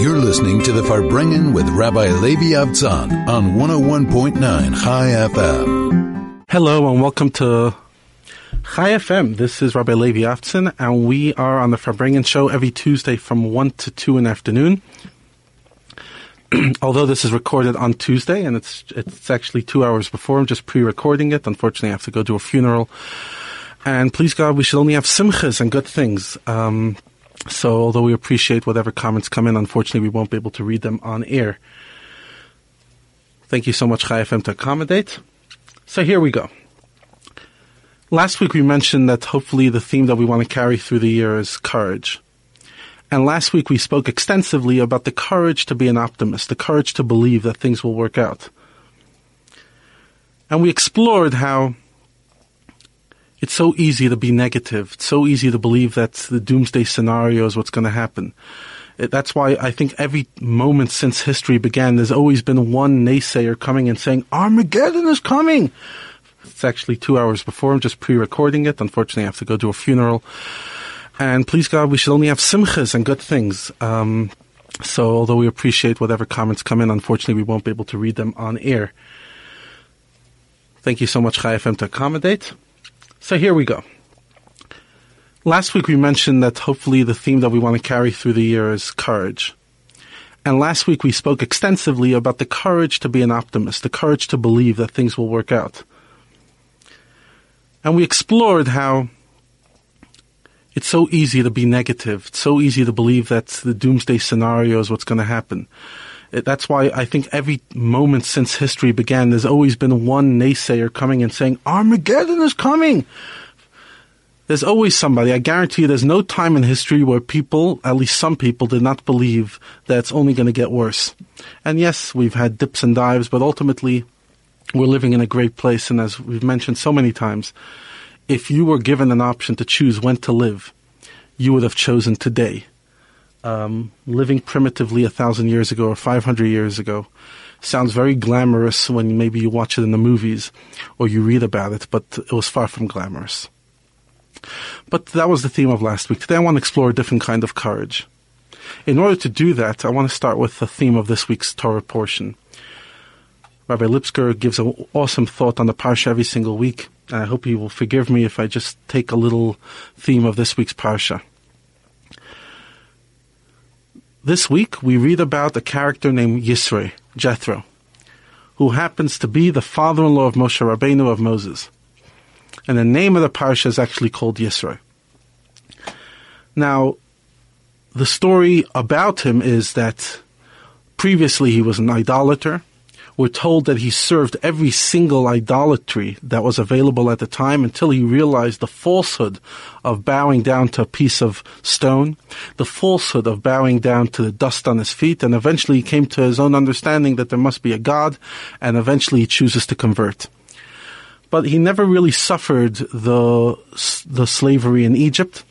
You're listening to the Farbrengen with Rabbi Levi Avtzon on 101.9 Chai FM. Hello and welcome to Chai FM. This is Rabbi Levi Avtzon, and we are on the Farbrengen show every Tuesday from 1 to 2 in the afternoon. Although this is recorded on Tuesday, and it's actually 2 hours before, I'm just pre-recording it. Unfortunately, I have to go to a funeral. And please God, we should only have simchas and good things. So although we appreciate whatever comments come in, unfortunately we won't be able to read them on air. Thank you so much, Chai FM, to accommodate. So here we go. Last week we mentioned that hopefully the theme that we want to carry through the year is courage. And last week we spoke extensively about the courage to be an optimist, the courage to believe that things will work out. And we explored how it's so easy to be negative. It's so easy to believe that the doomsday scenario is what's going to happen. That's why I think every moment since history began, there's always been one naysayer coming and saying, Armageddon is coming! It's actually 2 hours before. I'm just pre-recording it. Unfortunately, I have to go to a funeral. And please God, we should only have simchas and good things. So although we appreciate whatever comments come in, unfortunately, we won't be able to read them on air. Thank you so much, Chai FM, to accommodate. So here we go. Last week we mentioned that hopefully the theme that we want to carry through the year is courage. And last week we spoke extensively about the courage to be an optimist, the courage to believe that things will work out. And we explored how it's so easy to be negative. It's so easy to believe that the doomsday scenario is what's going to happen. That's why I think every moment since history began, there's always been one naysayer coming and saying, Armageddon is coming! There's always somebody. I guarantee you there's no time in history where people, at least some people, did not believe that it's only going to get worse. And yes, we've had dips and dives, but ultimately, we're living in a great place. And as we've mentioned so many times, if you were given an option to choose when to live, you would have chosen today. Living primitively 1,000 years ago or 500 years ago sounds very glamorous when maybe you watch it in the movies or you read about it, but it was far from glamorous. But that was the theme of last week. Today I want to explore a different kind of courage. In order to do that, I want to start with the theme of this week's Torah portion. Rabbi Lipsker gives an awesome thought on the Parsha every single week, and I hope he will forgive me if I just take a little theme of this week's Parsha. This week, we read about a character named Yisro, Jethro, who happens to be the father-in-law of Moshe Rabbeinu, of Moses. And the name of the parsha is actually called Yisro. Now, the story about him is that previously he was an idolater. We're told that he served every single idolatry that was available at the time until he realized the falsehood of bowing down to a piece of stone, the falsehood of bowing down to the dust on his feet, and eventually he came to his own understanding that there must be a God, and eventually he chooses to convert. But he never really suffered the slavery in Egypt.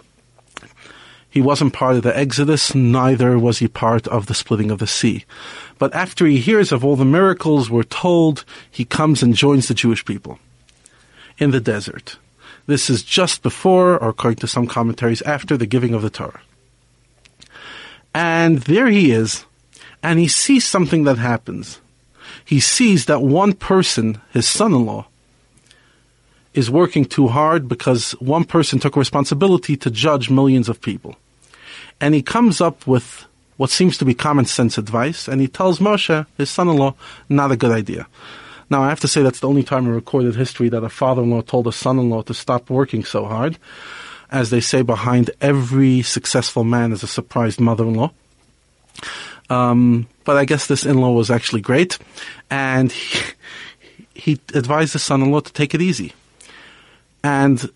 He wasn't part of the Exodus, neither was he part of the splitting of the sea. But after he hears of all the miracles, we're told, he comes and joins the Jewish people in the desert. This is just before, or according to some commentaries, after the giving of the Torah. And there he is, and he sees something that happens. He sees that one person, his son-in-law, is working too hard because one person took responsibility to judge millions of people. And he comes up with what seems to be common sense advice, and he tells Moshe, his son-in-law, not a good idea. Now, I have to say that's the only time in recorded history that a father-in-law told a son-in-law to stop working so hard. As they say, behind every successful man is a surprised mother-in-law. But I guess this in-law was actually great, and he advised his son-in-law to take it easy. And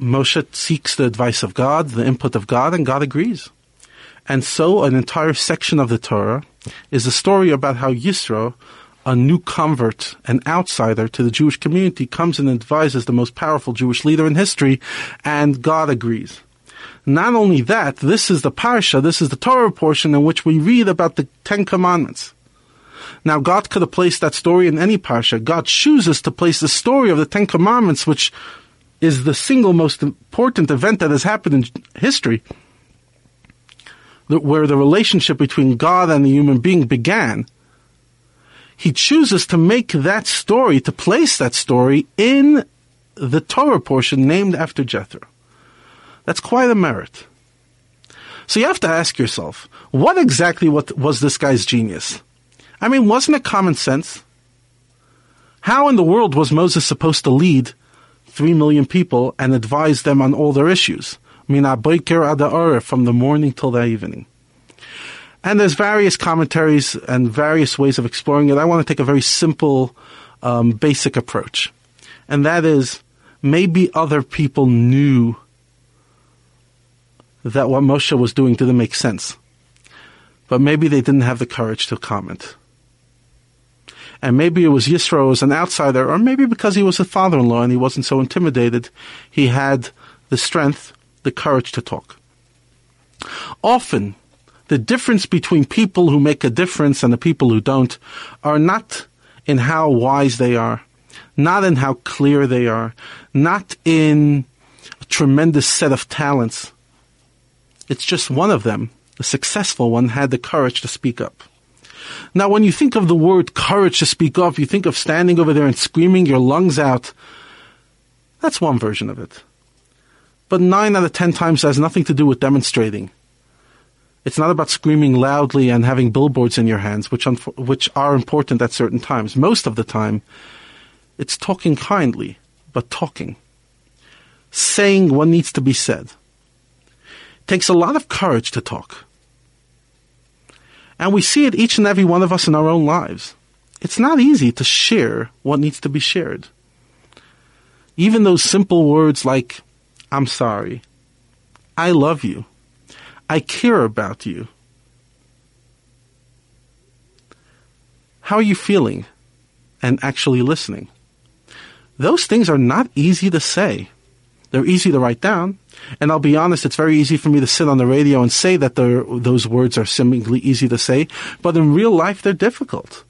Moshe seeks the advice of God, the input of God, and God agrees. And so an entire section of the Torah is a story about how Yisro, a new convert, an outsider to the Jewish community, comes and advises the most powerful Jewish leader in history, and God agrees. Not only that, this is the parsha, this is the Torah portion in which we read about the Ten Commandments. Now, God could have placed that story in any parsha. God chooses to place the story of the Ten Commandments, which is the single most important event that has happened in history, where the relationship between God and the human being began, he chooses to make that story, to place that story in the Torah portion named after Jethro. That's quite a merit. So you have to ask yourself, what was this guy's genius? I mean, wasn't it common sense? How in the world was Moses supposed to lead 3 million people and advise them on all their issues? Min ha-boker ad ha-oref, from the morning till the evening. And there's various commentaries and various ways of exploring it. I want to take a very simple, basic approach. And that is, maybe other people knew that what Moshe was doing didn't make sense. But maybe they didn't have the courage to comment. And maybe it was Yisro as an outsider, or maybe because he was a father-in-law and he wasn't so intimidated, he had the strength, the courage to talk. Often, the difference between people who make a difference and the people who don't are not in how wise they are, not in how clear they are, not in a tremendous set of talents. It's just one of them, the successful one, had the courage to speak up. Now, when you think of the word courage to speak up, you think of standing over there and screaming your lungs out. That's one version of it. But 9 out of 10 times has nothing to do with demonstrating. It's not about screaming loudly and having billboards in your hands, which are important at certain times. Most of the time, it's talking kindly, but talking. Saying what needs to be said. It takes a lot of courage to talk. And we see it each and every one of us in our own lives. It's not easy to share what needs to be shared. Even those simple words like, I'm sorry, I love you, I care about you. How are you feeling? And actually listening. Those things are not easy to say. They're easy to write down. And I'll be honest, it's very easy for me to sit on the radio and say that those words are seemingly easy to say, but in real life, they're difficult.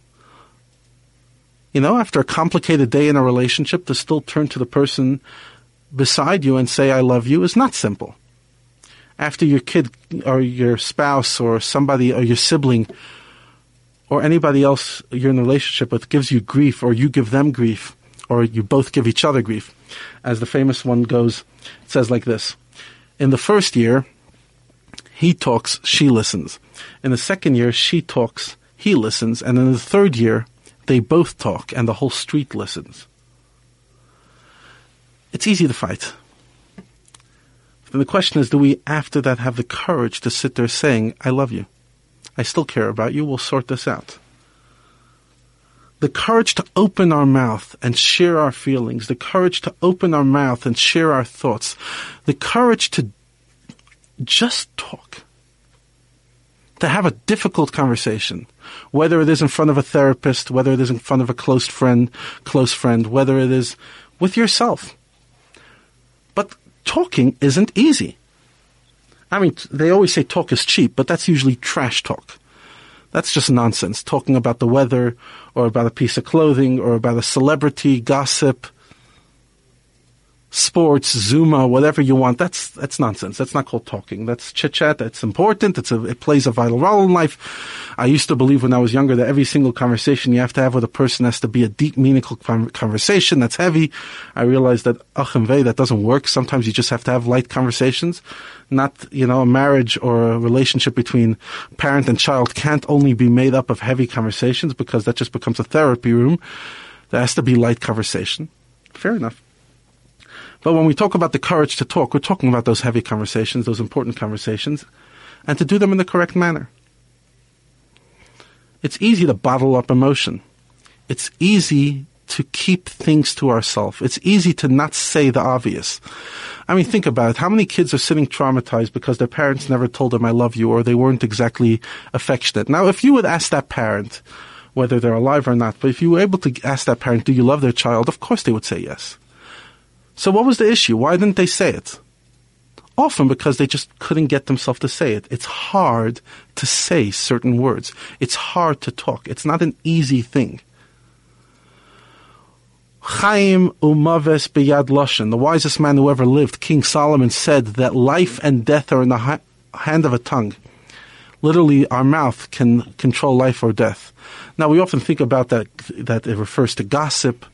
You know, after a complicated day in a relationship, to still turn to the person beside you and say, I love you, is not simple. After your kid or your spouse or somebody or your sibling or anybody else you're in a relationship with gives you grief, or you give them grief, or you both give each other grief. As the famous one goes, it says like this. In the first year, he talks, she listens. In the second year, she talks, he listens. And in the third year, they both talk and the whole street listens. It's easy to fight. Then the question is, do we after that have the courage to sit there saying, I love you, I still care about you, we'll sort this out? The courage to open our mouth and share our feelings, the courage to open our mouth and share our thoughts, the courage to just talk, to have a difficult conversation, whether it is in front of a therapist, whether it is in front of a close friend, whether it is with yourself. But talking isn't easy. I mean, they always say talk is cheap, but that's usually trash talk. That's just nonsense, talking about the weather or about a piece of clothing or about a celebrity, gossip, sports, Zuma, whatever you want. That's nonsense. That's not called talking. That's chit-chat. That's important. It plays a vital role in life. I used to believe when I was younger that every single conversation you have to have with a person has to be a deep, meaningful conversation that's heavy. I realized that, that doesn't work. Sometimes you just have to have light conversations. Not, a marriage or a relationship between parent and child can't only be made up of heavy conversations, because that just becomes a therapy room. There has to be light conversation. Fair enough. But when we talk about the courage to talk, we're talking about those heavy conversations, those important conversations, and to do them in the correct manner. It's easy to bottle up emotion. It's easy to keep things to ourselves. It's easy to not say the obvious. I mean, think about it. How many kids are sitting traumatized because their parents never told them, I love you, or they weren't exactly affectionate? Now, if you would ask that parent, whether they're alive or not, but if you were able to ask that parent, do you love their child? Of course they would say yes. So what was the issue? Why didn't they say it? Often because they just couldn't get themselves to say it. It's hard to say certain words. It's hard to talk. It's not an easy thing. Chaim umaves b'yad lashon, the wisest man who ever lived, King Solomon, said that life and death are in the hand of a tongue. Literally, our mouth can control life or death. Now, we often think about that it refers to gossip,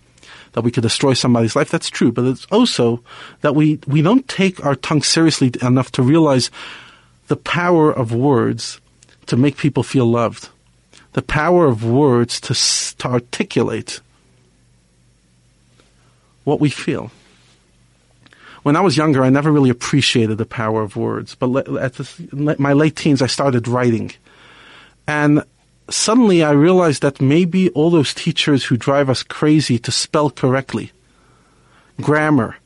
that we could destroy somebody's life. That's true, but it's also that we don't take our tongue seriously enough to realize the power of words to make people feel loved, the power of words to articulate what we feel. When I was younger, I never really appreciated the power of words. But at my late teens, I started writing. And suddenly I realized that maybe all those teachers who drive us crazy to spell correctly, grammar,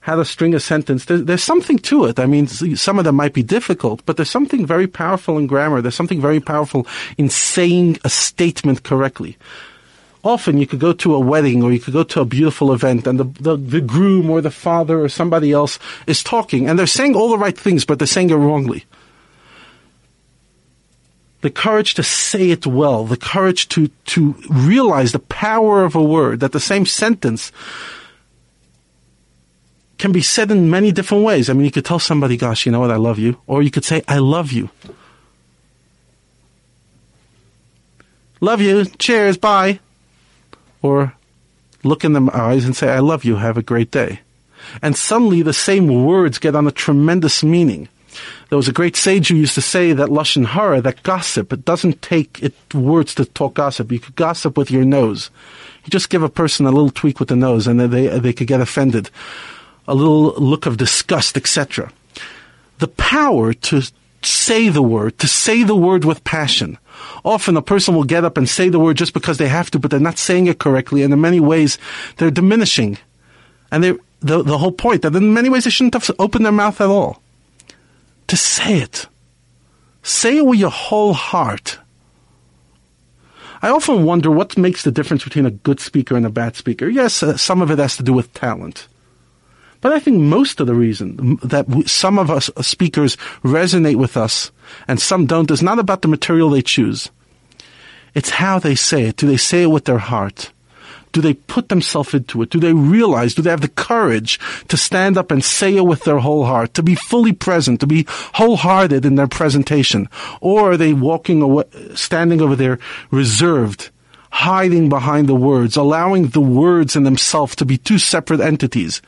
how to string a sentence, there's something to it. I mean, some of them might be difficult, but there's something very powerful in grammar. There's something very powerful in saying a statement correctly. Often you could go to a wedding or you could go to a beautiful event and the groom or the father or somebody else is talking and they're saying all the right things, but they're saying it wrongly. The courage to say it well, the courage to realize the power of a word, that the same sentence can be said in many different ways. I mean, you could tell somebody, gosh, you know what, I love you. Or you could say, I love you. Love you, cheers, bye. Or look in their eyes and say, I love you, have a great day. And suddenly the same words get on a tremendous meaning. There was a great sage who used to say that Lashon Hara, that gossip, it doesn't take words to talk gossip. You could gossip with your nose. You just give a person a little tweak with the nose and they could get offended. A little look of disgust, etc. The power to say the word, with passion. Often a person will get up and say the word just because they have to, but they're not saying it correctly, and in many ways they're diminishing. And the whole point, that in many ways they shouldn't have opened their mouth at all. To say it. Say it with your whole heart. I often wonder what makes the difference between a good speaker and a bad speaker. Yes, some of it has to do with talent. But I think most of the reason that some of us speakers resonate with us and some don't is not about the material they choose. It's how they say it. Do they say it with their heart? Do they put themselves into it? Do they realize, do they have the courage to stand up and say it with their whole heart, to be fully present, to be wholehearted in their presentation? Or are they walking away, standing over there reserved, hiding behind the words, allowing the words in themselves to be two separate entities?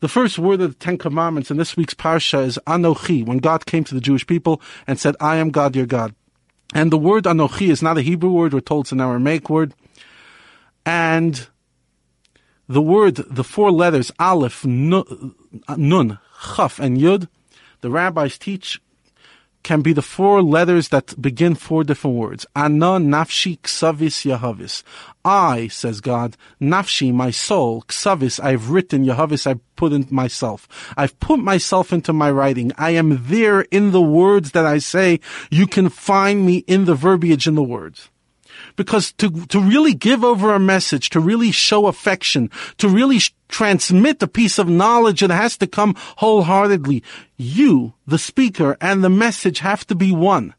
The first word of the Ten Commandments in this week's Parsha is Anochi, when God came to the Jewish people and said, I am God, your God. And the word Anochi is not a Hebrew word, we're told it's an Aramaic word. And the word, the four letters, Aleph, Nun, Chaf, and Yud, the rabbis teach, can be the four letters that begin four different words. Ana, Nafshi, Ksavis, Yahavis. I, says God, Nafshi, my soul, Ksavis, I've written, Yahavis, I've put in myself. I've put myself into my writing. I am there in the words that I say. You can find me in the verbiage in the words. Because to really give over a message, to really show affection, to really transmit a piece of knowledge, it has to come wholeheartedly. You, the speaker, and the message have to be one.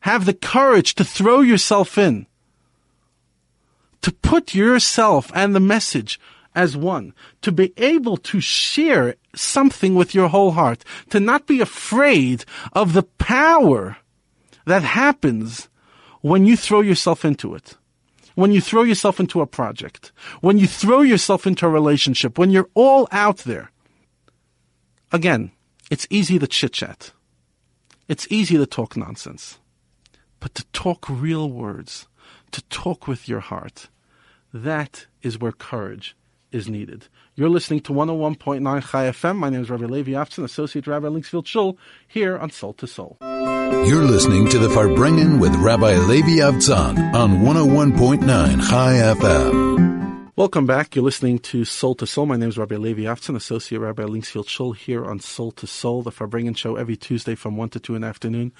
Have the courage to throw yourself in. To put yourself and the message as one. To be able to share something with your whole heart. To not be afraid of the power that happens when you throw yourself into it, when you throw yourself into a project, when you throw yourself into a relationship, when you're all out there. Again, it's easy to chit-chat. It's easy to talk nonsense. But to talk real words, to talk with your heart, that is where courage is needed. You're listening to 101.9 Chai FM. My name is Rabbi Levi Avtzon, Associate Rabbi Linksfield-Schul, here on Soul to Soul. You're listening to the Farbrengen with Rabbi Levi Avtzon on 101.9 Chai FM. Welcome back. You're listening to Soul to Soul. My name is Rabbi Levi Avtzon, Associate Rabbi Linksfield-Schul here on Soul to Soul, the Farbrengen show every Tuesday from 1 to 2 in the afternoon.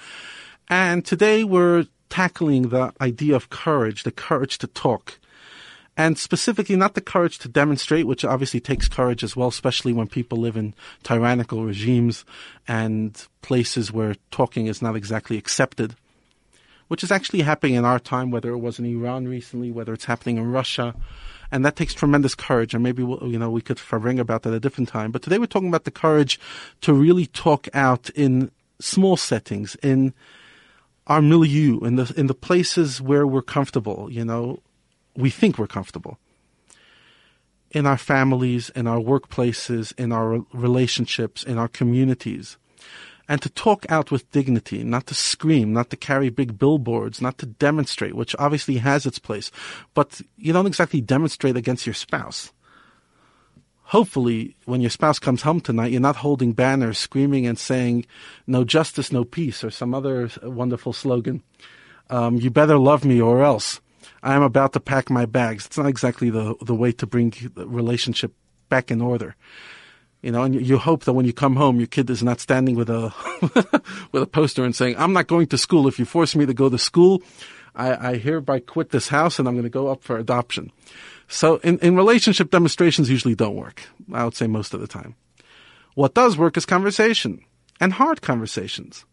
And today we're tackling the idea of courage, the courage to talk. And specifically, not the courage to demonstrate, which obviously takes courage as well, especially when people live in tyrannical regimes and places where talking is not exactly accepted, which is actually happening in our time, whether it was in Iran recently, whether it's happening in Russia. And that takes tremendous courage. And maybe we could bring about that at a different time. But today we're talking about the courage to really talk out in small settings, in our milieu, in the places where we're comfortable, we think we're comfortable. In our families, in our workplaces, in our relationships, in our communities. And to talk out with dignity, not to scream, not to carry big billboards, not to demonstrate, which obviously has its place. But you don't exactly demonstrate against your spouse. Hopefully, when your spouse comes home tonight, you're not holding banners, screaming and saying, "No justice, no peace," or some other wonderful slogan. You better love me or else. I am about to pack my bags. It's not exactly the way to bring the relationship back in order. And you hope that when you come home, your kid is not standing with a with a poster and saying, "I'm not going to school. If you force me to go to school, I hereby quit this house and I'm going to go up for adoption." So in relationship, demonstrations usually don't work, I would say most of the time. What does work is conversation, and hard conversations.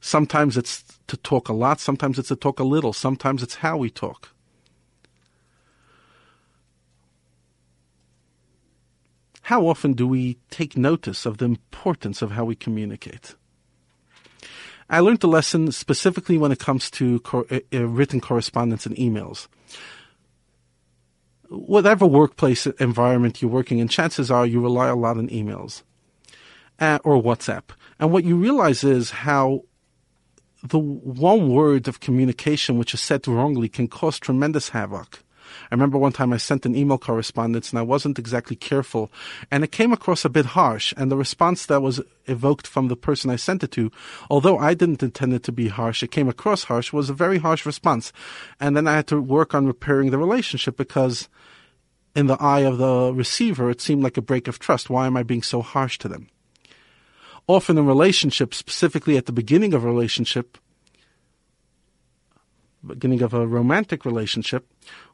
Sometimes it's to talk a lot, sometimes it's to talk a little, sometimes it's how we talk. How often do we take notice of the importance of how we communicate? I learned a lesson specifically when it comes to written correspondence and emails. Whatever workplace environment you're working in, chances are you rely a lot on emails or WhatsApp. And what you realize is how the one word of communication which is said wrongly can cause tremendous havoc. I remember one time I sent an email correspondence and I wasn't exactly careful, and it came across a bit harsh, and the response that was evoked from the person I sent it to, although I didn't intend it to be harsh, it came across harsh, was a very harsh response. And then I had to work on repairing the relationship, because in the eye of the receiver, it seemed like a break of trust. Why am I being so harsh to them? Often in relationships, specifically at the beginning of a relationship, beginning of a romantic relationship,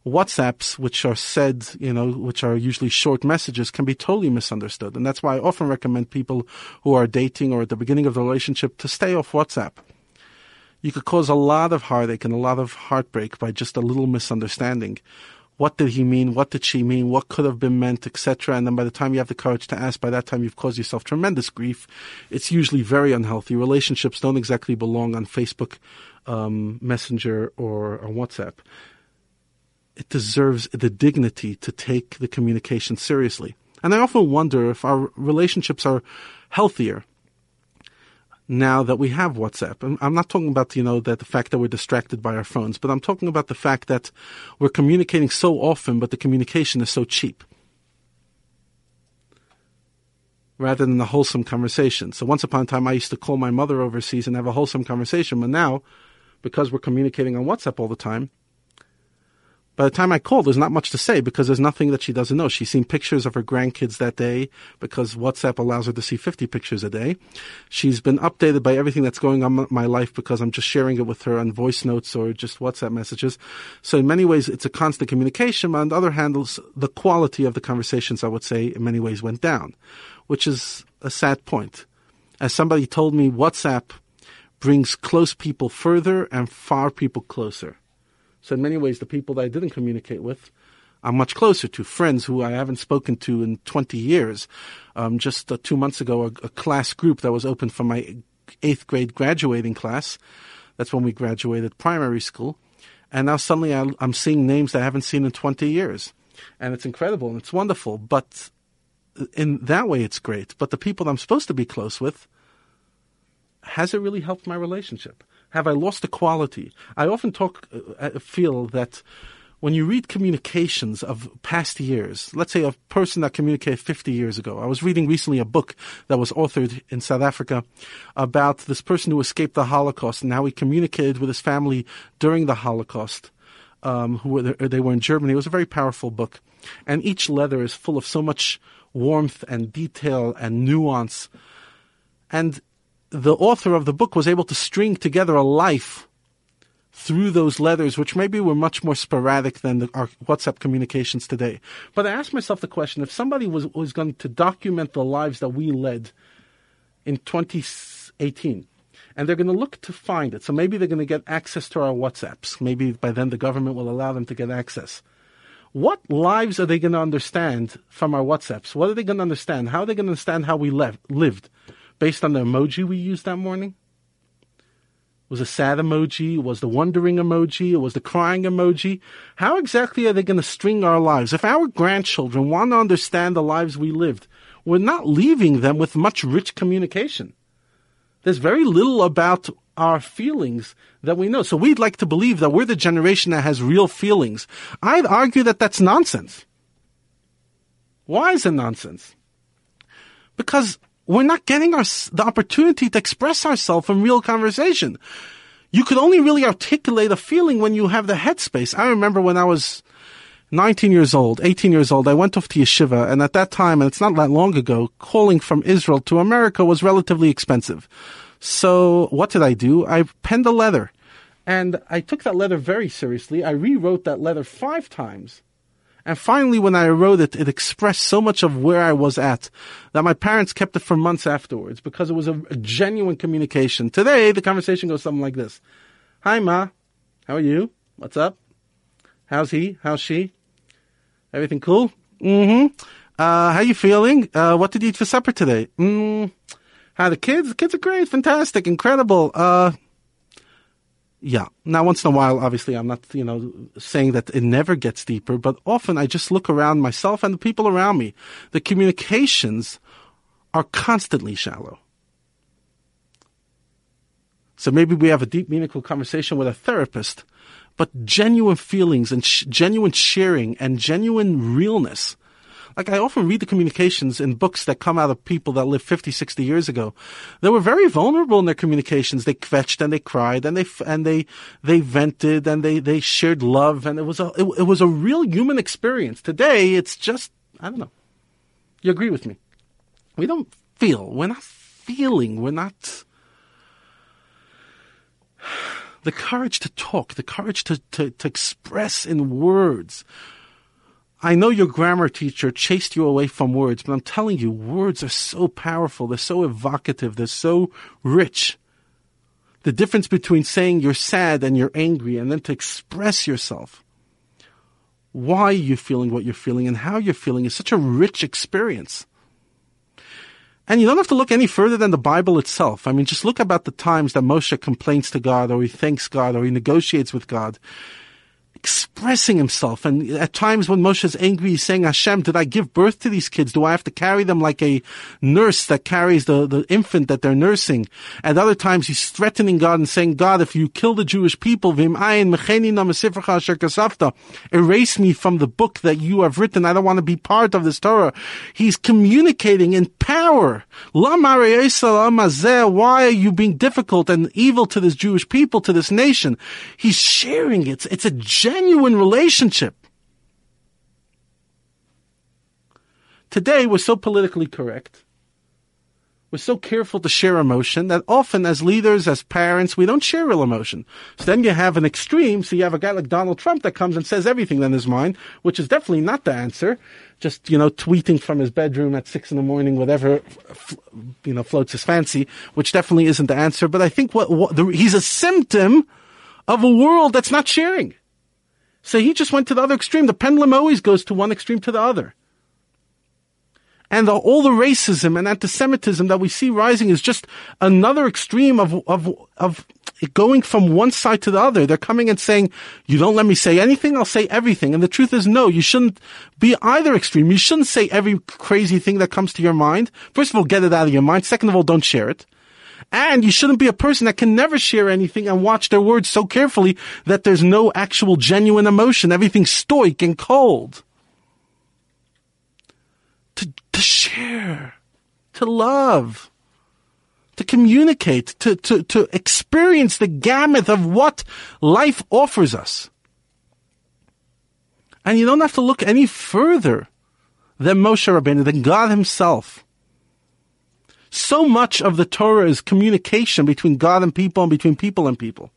WhatsApps, which are said, which are usually short messages, can be totally misunderstood. And that's why I often recommend people who are dating or at the beginning of the relationship to stay off WhatsApp. You could cause a lot of heartache and a lot of heartbreak by just a little misunderstanding. What did he mean? What did she mean? What could have been meant, etc. And then by the time you have the courage to ask, by that time you've caused yourself tremendous grief. It's usually very unhealthy. Relationships don't exactly belong on Facebook Messenger or on WhatsApp. It deserves the dignity to take the communication seriously. And I often wonder if our relationships are healthier now that we have WhatsApp. And I'm not talking about, that the fact that we're distracted by our phones, but I'm talking about the fact that we're communicating so often, but the communication is so cheap, rather than a wholesome conversation. So once upon a time, I used to call my mother overseas and have a wholesome conversation, but now, because we're communicating on WhatsApp all the time, by the time I called, there's not much to say because there's nothing that she doesn't know. She's seen pictures of her grandkids that day because WhatsApp allows her to see 50 pictures a day. She's been updated by everything that's going on in my life because I'm just sharing it with her on voice notes or just WhatsApp messages. So in many ways, it's a constant communication. But on the other hand, the quality of the conversations, I would say, in many ways went down, which is a sad point. As somebody told me, WhatsApp brings close people further and far people closer. So in many ways, the people that I didn't communicate with, I'm much closer to. Friends who I haven't spoken to in 20 years. Just 2 months ago, a class group that was open for my 8th grade graduating class. That's when we graduated primary school. And now suddenly I'm seeing names that I haven't seen in 20 years. And it's incredible and it's wonderful. But in that way, it's great. But the people that I'm supposed to be close with, has it really helped my relationship? Have I lost the quality? I often feel that when you read communications of past years, let's say a person that communicated 50 years ago. I was reading recently a book that was authored in South Africa about this person who escaped the Holocaust and how he communicated with his family during the Holocaust. They were in Germany. It was a very powerful book. And each letter is full of so much warmth and detail and nuance. And the author of the book was able to string together a life through those letters, which maybe were much more sporadic than our WhatsApp communications today. But I asked myself the question, if somebody was going to document the lives that we led in 2018, and they're going to look to find it, so maybe they're going to get access to our WhatsApps. Maybe by then the government will allow them to get access. What lives are they going to understand from our WhatsApps? What are they going to understand? How are they going to understand how we lived? based on the emoji we used that morning. It was a sad emoji. It was the wondering emoji. It was the crying emoji. How exactly are they going to string our lives? If our grandchildren want to understand the lives we lived, we're not leaving them with much rich communication. There's very little about our feelings that we know. So we'd like to believe that we're the generation that has real feelings. I'd argue that that's nonsense. Why is it nonsense? Because we're not getting the opportunity to express ourselves in real conversation. You could only really articulate a feeling when you have the headspace. I remember when I was 18 years old, I went off to yeshiva, and at that time, and it's not that long ago, calling from Israel to America was relatively expensive. So what did I do? I penned a letter, and I took that letter very seriously. I rewrote that letter 5 times. And finally, when I wrote it, it expressed so much of where I was at that my parents kept it for months afterwards because it was a genuine communication. Today, the conversation goes something like this. Hi, Ma. How are you? What's up? How's he? How's she? Everything cool? Mm-hmm. How you feeling? What did you eat for supper today? How the kids? The kids are great. Fantastic. Incredible. Yeah. Now, once in a while, obviously, I'm not, saying that it never gets deeper, but often I just look around myself and the people around me. The communications are constantly shallow. So maybe we have a deep, meaningful conversation with a therapist, but genuine feelings and genuine sharing and genuine realness. Like, I often read the communications in books that come out of people that lived 50, 60 years ago. They were very vulnerable in their communications. They kvetched and they cried and they vented and they shared love. And it was a real human experience. Today, it's just, I don't know. You agree with me? We don't feel. We're not feeling. We're not... The courage to talk, the courage to express in words. I know your grammar teacher chased you away from words, but I'm telling you, words are so powerful. They're so evocative. They're so rich. The difference between saying you're sad and you're angry and then to express yourself, why you're feeling what you're feeling and how you're feeling is such a rich experience. And you don't have to look any further than the Bible itself. I mean, just look about the times that Moshe complains to God or he thanks God or he negotiates with God, expressing himself. And at times when Moshe is angry, he's saying, Hashem, did I give birth to these kids? Do I have to carry them like a nurse that carries the infant that they're nursing? At other times, he's threatening God and saying, God, if you kill the Jewish people, vim ayin mecheni na mesifrecha asher kasavta, erase me from the book that you have written. I don't want to be part of this Torah. He's communicating in power. Why are you being difficult and evil to this Jewish people, to this nation? He's sharing it. It's a genuine relationship. Today, we're so politically correct. We're so careful to share emotion that often as leaders, as parents, we don't share real emotion. So then you have an extreme. So you have a guy like Donald Trump that comes and says everything in his mind, which is definitely not the answer. Just, tweeting from his bedroom at 6 a.m, whatever, floats his fancy, which definitely isn't the answer. But I think he's a symptom of a world that's not sharing. So he just went to the other extreme. The pendulum always goes to one extreme to the other. And all the racism and antisemitism that we see rising is just another extreme of going from one side to the other. They're coming and saying, you don't let me say anything, I'll say everything. And the truth is, no, you shouldn't be either extreme. You shouldn't say every crazy thing that comes to your mind. First of all, get it out of your mind. Second of all, don't share it. And you shouldn't be a person that can never share anything and watch their words so carefully that there's no actual genuine emotion. Everything's stoic and cold. To share, to love, to communicate, to experience the gamut of what life offers us. And you don't have to look any further than Moshe Rabbeinu, than God himself. So much of the Torah is communication between God and people and between people and people.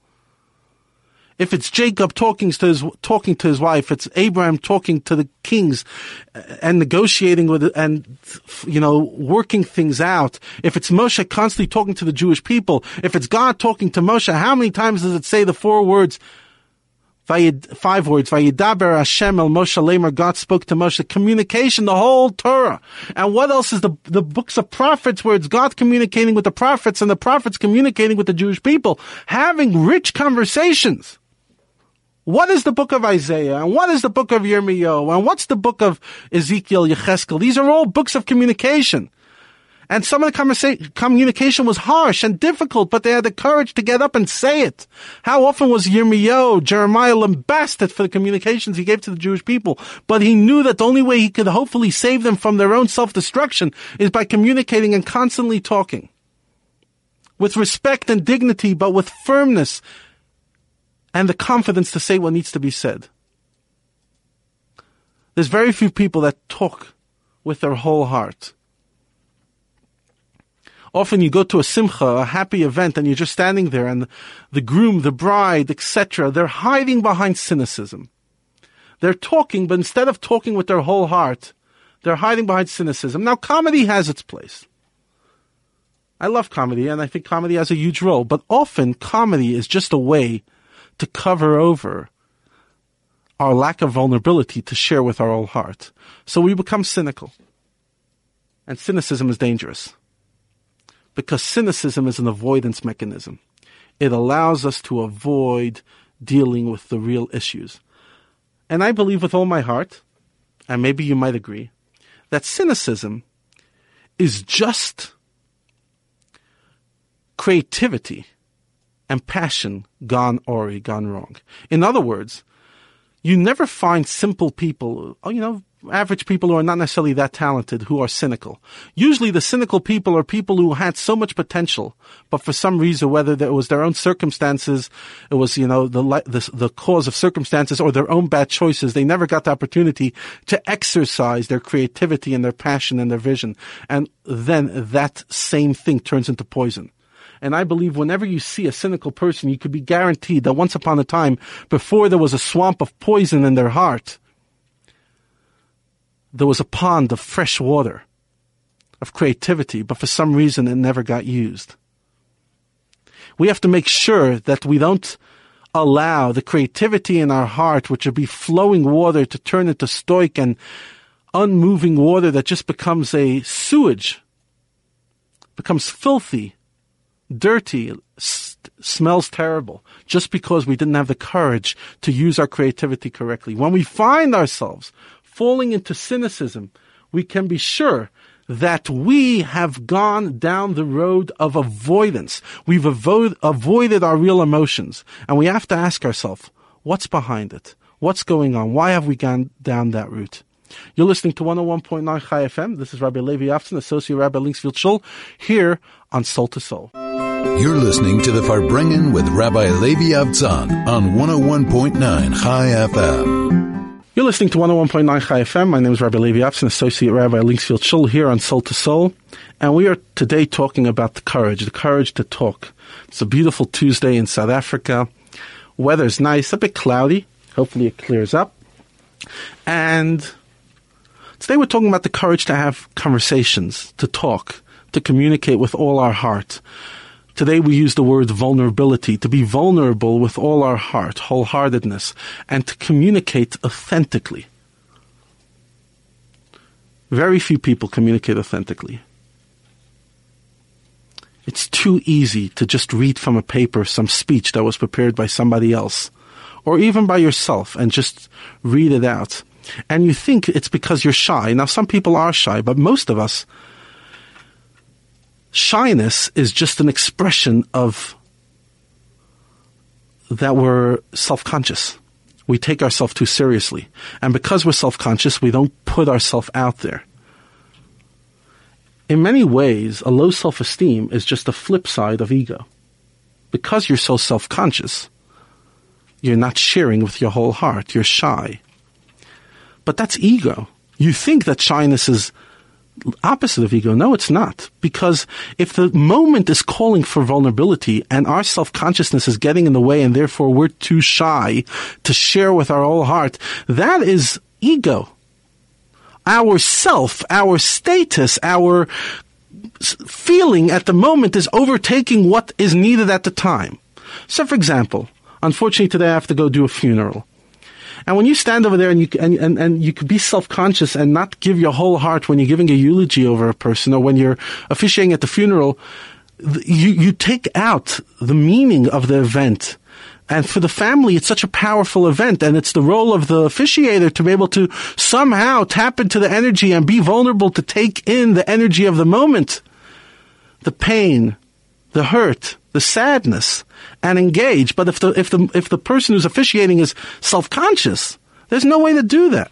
If it's Jacob talking to his wife, it's Abraham talking to the kings and negotiating with and working things out. If it's Moshe constantly talking to the Jewish people, if it's God talking to Moshe, how many times does it say the 4 words, Five words. Vayidaber Hashem el Moshe Lamer. God spoke to Moshe. Communication, the whole Torah. And what else is the books of prophets, where it's God communicating with the prophets and the prophets communicating with the Jewish people, having rich conversations. What is the book of Isaiah? And what is the book of Yirmiyahu? And what's the book of Ezekiel, Yechezkel? These are all books of communication. And some of the communication was harsh and difficult, but they had the courage to get up and say it. How often was Yirmiyahu, Jeremiah, lambasted for the communications he gave to the Jewish people? But he knew that the only way he could hopefully save them from their own self-destruction is by communicating and constantly talking. With respect and dignity, but with firmness and the confidence to say what needs to be said. There's very few people that talk with their whole heart. Often you go to a simcha, a happy event, and you're just standing there, and the groom, the bride, etc., they're hiding behind cynicism. They're talking, but instead of talking with their whole heart, they're hiding behind cynicism. Now, comedy has its place. I love comedy, and I think comedy has a huge role, but often comedy is just a way to cover over our lack of vulnerability to share with our whole heart. So we become cynical, and cynicism is dangerous. Because cynicism is an avoidance mechanism. It allows us to avoid dealing with the real issues. And I believe with all my heart, and maybe you might agree, that cynicism is just creativity and passion gone wrong. In other words, you never find simple people, average people who are not necessarily that talented, who are cynical. Usually the cynical people are people who had so much potential, but for some reason, whether it was their own circumstances, it was, the cause of circumstances or their own bad choices, they never got the opportunity to exercise their creativity and their passion and their vision. And then that same thing turns into poison. And I believe whenever you see a cynical person, you could be guaranteed that once upon a time, before there was a swamp of poison in their heart, there was a pond of fresh water, of creativity, but for some reason it never got used. We have to make sure that we don't allow the creativity in our heart, which would be flowing water, to turn into stoic and unmoving water that just becomes a sewage, becomes filthy, dirty, smells terrible, just because we didn't have the courage to use our creativity correctly. When we find ourselves falling into cynicism, we can be sure that we have gone down the road of avoidance. We've avoided our real emotions. And we have to ask ourselves, what's behind it? What's going on? Why have we gone down that route? You're listening to 101.9 Chai FM. This is Rabbi Levi Avtzon, Associate Rabbi Linksfield-Schul, here on Soul to Soul. You're listening to the Farbrengen with Rabbi Levi Avtzon on 101.9 Chai FM. You're listening to 101.9 Chai FM. My name is Rabbi Levi Avtzon, Associate Rabbi Linksfield-Schul, here on Soul to Soul. And we are today talking about the courage to talk. It's a beautiful Tuesday in South Africa. Weather's nice, a bit cloudy. Hopefully it clears up. And today we're talking about the courage to have conversations, to talk, to communicate with all our heart. Today we use the word vulnerability, to be vulnerable with all our heart, wholeheartedness, and to communicate authentically. Very few people communicate authentically. It's too easy to just read from a paper some speech that was prepared by somebody else, or even by yourself, and just read it out. And you think it's because you're shy. Now, some people are shy, but most of us, shyness is just an expression of that we're self-conscious. We take ourselves too seriously. And because we're self-conscious, we don't put ourselves out there. In many ways, a low self-esteem is just the flip side of ego. Because you're so self-conscious, you're not sharing with your whole heart. You're shy. But that's ego. You think that shyness is opposite of ego. No, it's not. Because if the moment is calling for vulnerability and our self-consciousness is getting in the way and therefore we're too shy to share with our whole heart, that is ego. Our self, our status, our feeling at the moment is overtaking what is needed at the time. So, for example, unfortunately today I have to go do a funeral. And when you stand over there and you could be self-conscious and not give your whole heart when you're giving a eulogy over a person or when you're officiating at the funeral, you take out the meaning of the event. And for the family, it's such a powerful event, and it's the role of the officiator to be able to somehow tap into the energy and be vulnerable to take in the energy of the moment, the pain, the hurt, the sadness, and engage. But if the person who's officiating is self-conscious, there's no way to do that.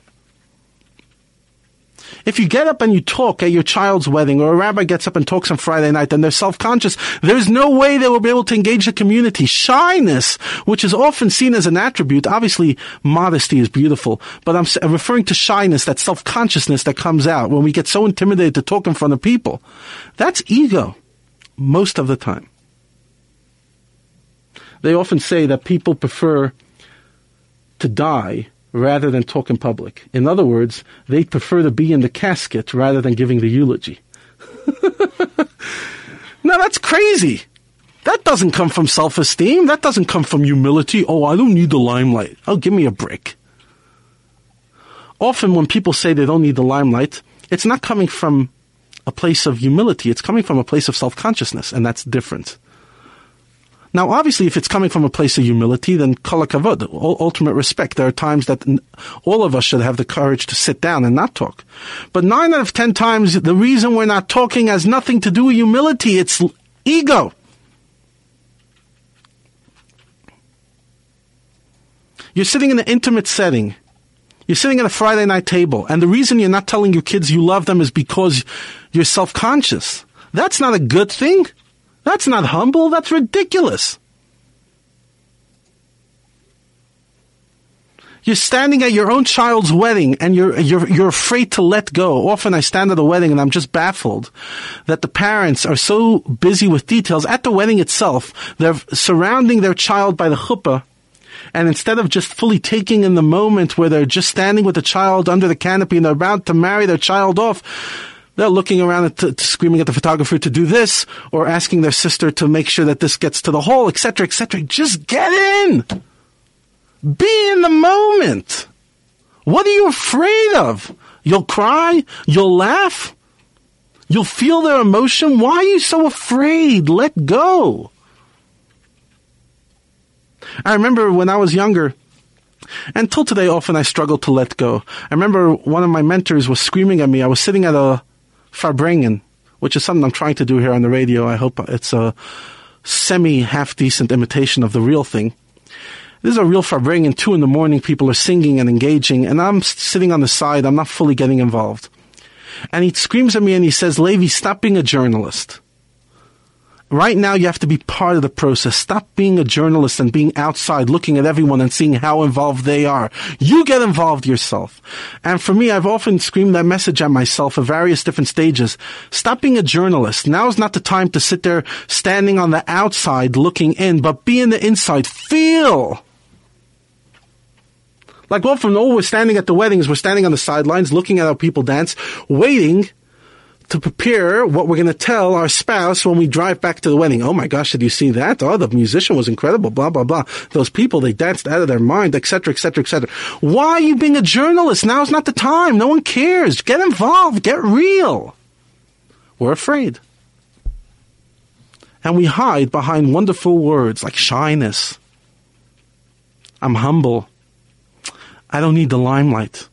If you get up and you talk at your child's wedding, or a rabbi gets up and talks on Friday night, and they're self-conscious, there's no way they will be able to engage the community. Shyness, which is often seen as an attribute, obviously modesty is beautiful, but I'm referring to shyness, that self-consciousness that comes out when we get so intimidated to talk in front of people. That's ego, most of the time. They often say that people prefer to die rather than talk in public. In other words, they prefer to be in the casket rather than giving the eulogy. Now, that's crazy. That doesn't come from self-esteem. That doesn't come from humility. Oh, I don't need the limelight. Oh, give me a break. Often when people say they don't need the limelight, it's not coming from a place of humility. It's coming from a place of self-consciousness, and that's different. Now, obviously, if it's coming from a place of humility, then kol hakavod, ultimate respect. There are times that all of us should have the courage to sit down and not talk. But 9 out of 10 times, the reason we're not talking has nothing to do with humility. It's ego. You're sitting in an intimate setting. You're sitting at a Friday night table. And the reason you're not telling your kids you love them is because you're self-conscious. That's not a good thing. That's not humble, that's ridiculous. You're standing at your own child's wedding and you're afraid to let go. Often I stand at a wedding and I'm just baffled that the parents are so busy with details. At the wedding itself, they're surrounding their child by the chuppah, and instead of just fully taking in the moment where they're just standing with the child under the canopy and they're about to marry their child off, they're looking around and screaming at the photographer to do this, or asking their sister to make sure that this gets to the hall, etc., etc. Just get in! Be in the moment! What are you afraid of? You'll cry? You'll laugh? You'll feel their emotion? Why are you so afraid? Let go! I remember when I was younger, and till today often I struggle to let go. I remember one of my mentors was screaming at me. I was sitting at a Farbrengen, which is something I'm trying to do here on the radio. I hope it's a semi-half-decent imitation of the real thing. This is a real Farbrengen. 2 a.m, people are singing and engaging, and I'm sitting on the side. I'm not fully getting involved. And he screams at me and he says, "Levi, stop being a journalist. Right now you have to be part of the process. Stop being a journalist and being outside looking at everyone and seeing how involved they are. You get involved yourself." And for me, I've often screamed that message at myself at various different stages. Stop being a journalist. Now is not the time to sit there standing on the outside looking in, but be in the inside. Feel. Like often, all we're standing at the weddings, we're standing on the sidelines looking at how people dance, waiting to prepare what we're going to tell our spouse when we drive back to the wedding. Oh my gosh, did you see that? Oh, the musician was incredible, blah, blah, blah. Those people, they danced out of their mind, etc., etc., etc. Why are you being a journalist? Now's not the time. No one cares. Get involved. Get real. We're afraid. And we hide behind wonderful words like shyness. I'm humble. I don't need the limelight.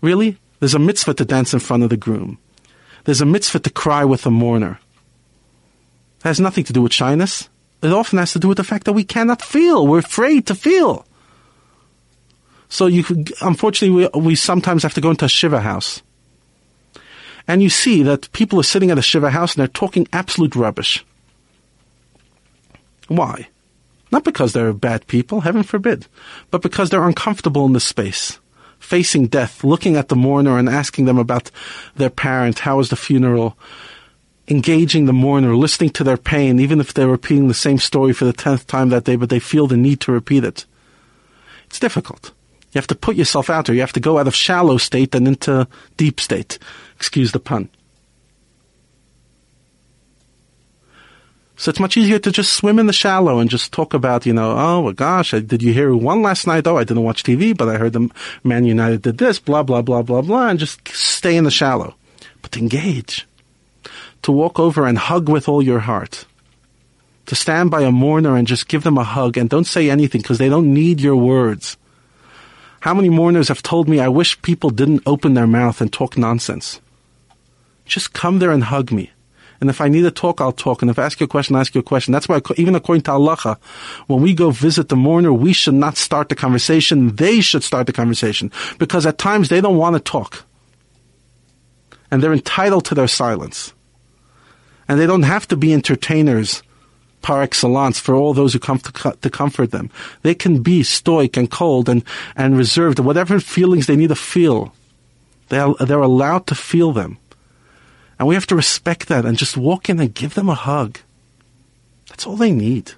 Really? There's a mitzvah to dance in front of the groom. There's a mitzvah to cry with a mourner. It has nothing to do with shyness. It often has to do with the fact that we cannot feel. We're afraid to feel. So unfortunately, we sometimes have to go into a shiva house. And you see that people are sitting at a shiva house and they're talking absolute rubbish. Why? Not because they're bad people, heaven forbid, but because they're uncomfortable in this space. Facing death, looking at the mourner and asking them about their parent, how was the funeral, engaging the mourner, listening to their pain, even if they're repeating the same story for the 10th time that day, but they feel the need to repeat it. It's difficult. You have to put yourself out there. You have to go out of shallow state and into deep state. Excuse the pun. So it's much easier to just swim in the shallow and just talk about, you know, oh, well, gosh, did you hear one last night? Oh, I didn't watch TV, but I heard the Man United did this, blah, blah, blah, blah, blah, and just stay in the shallow. But to engage, to walk over and hug with all your heart, to stand by a mourner and just give them a hug and don't say anything because they don't need your words. How many mourners have told me, I wish people didn't open their mouth and talk nonsense? Just come there and hug me. And if I need to talk, I'll talk. And if I ask you a question, I'll ask you a question. That's why, even according to halacha, when we go visit the mourner, we should not start the conversation. They should start the conversation. Because at times, they don't want to talk. And they're entitled to their silence. And they don't have to be entertainers par excellence for all those who come to comfort them. They can be stoic and cold and reserved. Whatever feelings they need to feel, they're allowed to feel them. And we have to respect that and just walk in and give them a hug. That's all they need.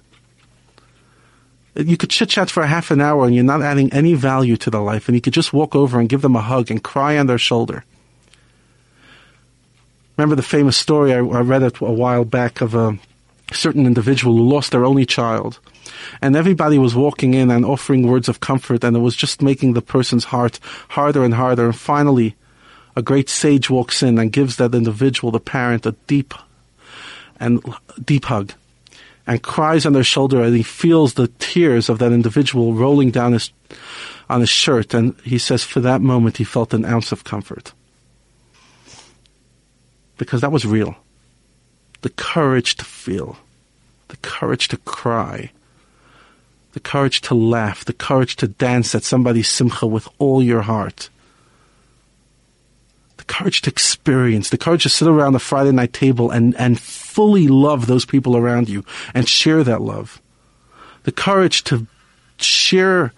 You could chit-chat for a half an hour and you're not adding any value to their life. And you could just walk over and give them a hug and cry on their shoulder. Remember the famous story I read it a while back of a certain individual who lost their only child, and everybody was walking in and offering words of comfort, and it was just making the person's heart harder and harder, and finally a great sage walks in and gives that individual, the parent, a deep hug, and cries on their shoulder, and he feels the tears of that individual rolling down on his shirt, and he says for that moment he felt an ounce of comfort, because that was real. The courage to feel, the courage to cry, the courage to laugh, the courage to dance at somebody's simcha with all your heart, the courage to experience, the courage to sit around the Friday night table and fully love those people around you and share that love, the courage to share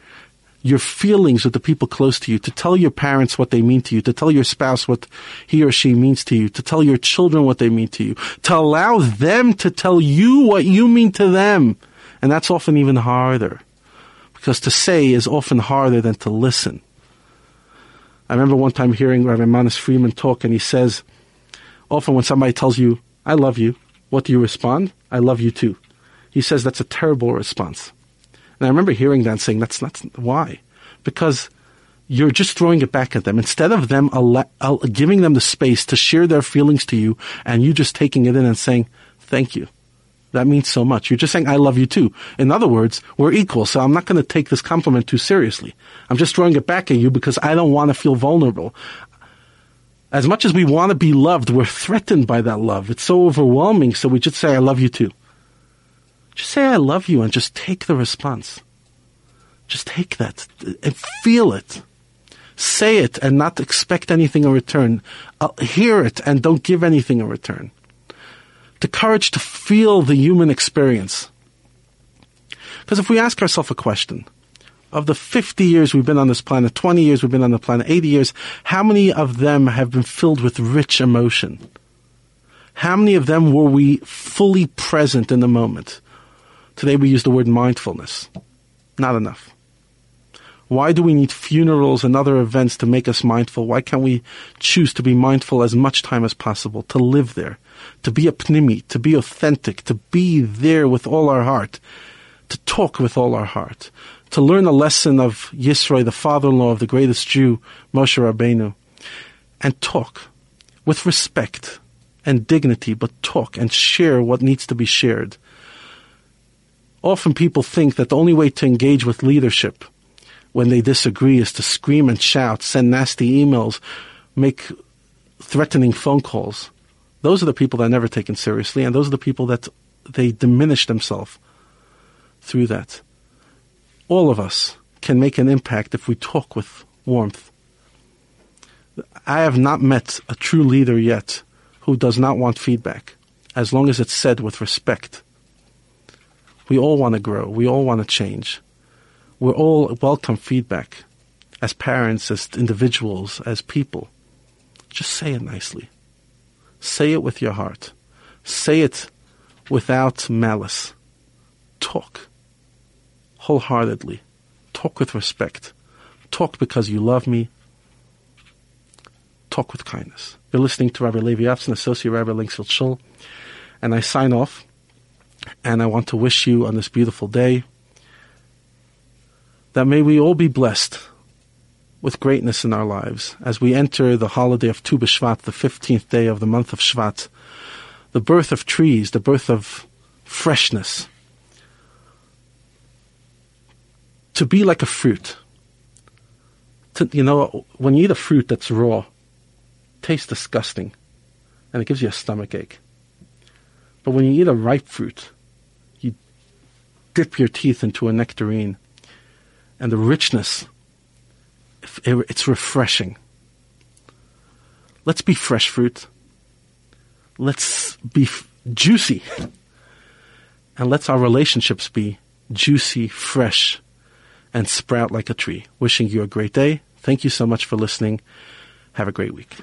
your feelings with the people close to you, to tell your parents what they mean to you, to tell your spouse what he or she means to you, to tell your children what they mean to you, to allow them to tell you what you mean to them. And that's often even harder, because to say is often harder than to listen. I remember one time hearing Rabbi Manas Freeman talk, and he says, often when somebody tells you, I love you, what do you respond? I love you too. He says that's a terrible response. And I remember hearing that and saying, that's not why. Because you're just throwing it back at them. Instead of them giving them the space to share their feelings to you, and you just taking it in and saying, thank you. That means so much. You're just saying, I love you too. In other words, we're equal, so I'm not going to take this compliment too seriously. I'm just throwing it back at you because I don't want to feel vulnerable. As much as we want to be loved, we're threatened by that love. It's so overwhelming, so we just say, I love you too. Just say, I love you, and just take the response. Just take that and feel it. Say it and not expect anything in return. Hear it and don't give anything in return. The courage to feel the human experience. Because if we ask ourselves a question, of the 50 years we've been on this planet, 20 years we've been on the planet, 80 years, how many of them have been filled with rich emotion? How many of them were we fully present in the moment? Today we use the word mindfulness. Not enough. Why do we need funerals and other events to make us mindful? Why can't we choose to be mindful as much time as possible, to live there, to be a pnimi, to be authentic, to be there with all our heart, to talk with all our heart, to learn a lesson of Yisro, the father-in-law of the greatest Jew, Moshe Rabbeinu, and talk with respect and dignity, but talk and share what needs to be shared. Often people think that the only way to engage with leadership when they disagree is to scream and shout, send nasty emails, make threatening phone calls. Those are the people that are never taken seriously, and those are the people that they diminish themselves through that. All of us can make an impact if we talk with warmth. I have not met a true leader yet who does not want feedback, as long as it's said with respect. We all want to grow. We all want to change. We're all welcome feedback as parents, as individuals, as people. Just say it nicely. Say it with your heart. Say it without malice. Talk wholeheartedly. Talk with respect. Talk because you love me. Talk with kindness. You're listening to Rabbi Levi Avtzon, Associate Rabbi Linksfield-Schul, and I sign off. And I want to wish you on this beautiful day that may we all be blessed with greatness in our lives as we enter the holiday of Tu B'Shvat, the 15th day of the month of Shvat, the birth of trees, the birth of freshness. To be like a fruit. When you eat a fruit that's raw, it tastes disgusting and it gives you a stomachache. But when you eat a ripe fruit, you dip your teeth into a nectarine, and the richness, it's refreshing. Let's be fresh fruit. Let's be juicy. And let's our relationships be juicy, fresh, and sprout like a tree. Wishing you a great day. Thank you so much for listening. Have a great week.